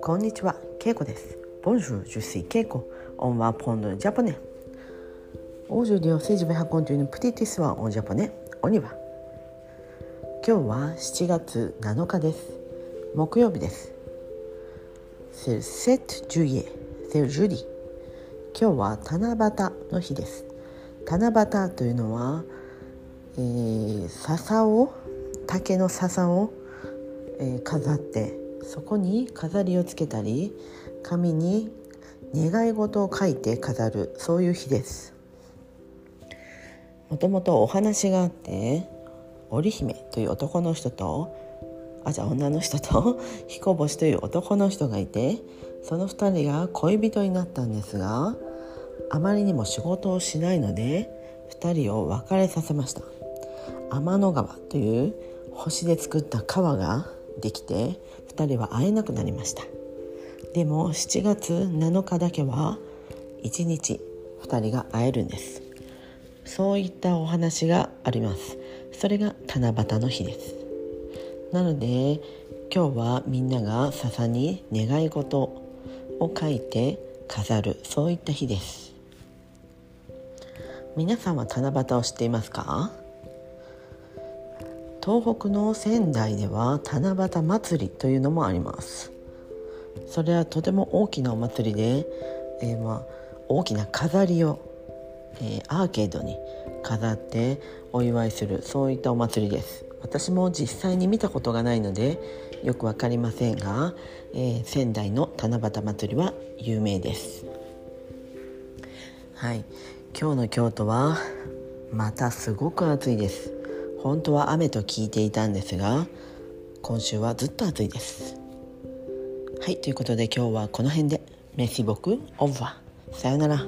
Konnichiwa, Keiko desu. Bonjour, je suis Keiko. On va apprendre le japonais. Aujourd'hui aussi, je vais raconter une petite histoire en japonais. On y va. 今日は7月7日です。木曜日です。C'est le 7 juillet. C'est le jeudi. 今日は七夕の日です。七夕というのは、笹を竹の笹を、飾ってそこに飾りをつけたり紙に願い事を書いて飾るそういう日です。もともとお話があって織姫という男の人と女の人と彦星という男の人がいてその2人が恋人になったんですがあまりにも仕事をしないので2人を別れさせました。天の川という星で作った川ができて2人は会えなくなりました。でも7月7日だけは1日2人が会えるんです。そういったお話があります。それが七夕の日です。なので今日はみんなが笹に願い事を書いて飾るそういった日です。皆さんは七夕を知っていますか？東北の仙台では七夕祭りというのもあります。それはとても大きなお祭りで、大きな飾りを、アーケードに飾ってお祝いするそういったお祭りです。私も実際に見たことがないのでよくわかりませんが、仙台の七夕祭りは有名です。はい、今日の京都はまたすごく暑いです。本当は雨と聞いていたんですが、今週はずっと暑いです。はい、ということで今日はこの辺で。メシボク、オーバー。さよなら。